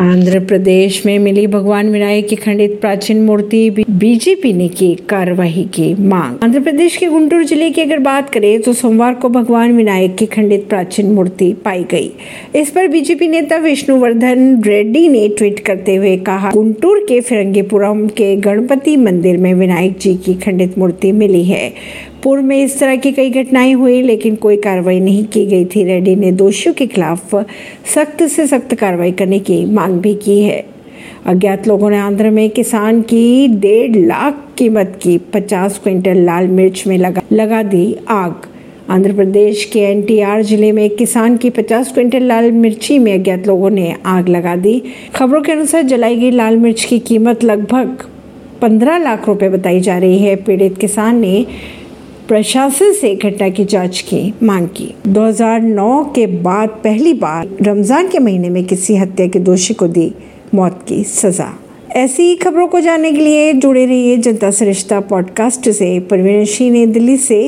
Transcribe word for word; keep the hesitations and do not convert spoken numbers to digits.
आंध्र प्रदेश में मिली भगवान विनायक की खंडित प्राचीन मूर्ति, बीजेपी ने की कार्यवाही की मांग। आंध्र प्रदेश के गुंटूर जिले की अगर बात करें तो सोमवार को भगवान विनायक की खंडित प्राचीन मूर्ति पाई गई। इस पर बीजेपी नेता विष्णुवर्धन रेड्डी ने ट्वीट करते हुए कहा, गुंटूर के फिरंगेपुरम के गणपति मंदिर में विनायक जी की खंडित मूर्ति मिली है। पूर्व में इस तरह की कई घटनाएं हुई लेकिन कोई कार्रवाई नहीं की गई थी। रेड्डी ने दोषियों के खिलाफ सख्त से सख्त कार्रवाई करने की मांग भी की है। अज्ञात लोगों ने आंध्र में किसान की डेढ़ लाख कीमत की पचास क्विंटल लाल मिर्च में लगा लगा दी आग। आंध्र प्रदेश के एन टी आर जिले में एक किसान की पचास क्विंटल लाल मिर्ची में अज्ञात लोगों ने आग लगा दी। खबरों के अनुसार जलाई गई लाल मिर्च की कीमत लगभग पंद्रह लाख रुपए बताई जा रही है। पीड़ित किसान ने प्रशासन से घटना की जांच की मांग की। दो हज़ार नौ के बाद पहली बार रमजान के महीने में किसी हत्या के दोषी को दी मौत की सजा। ऐसी ही खबरों को जानने के लिए जुड़े रहिए जनता से रिश्ता पॉडकास्ट से। प्रवीण अर्शी ने दिल्ली से।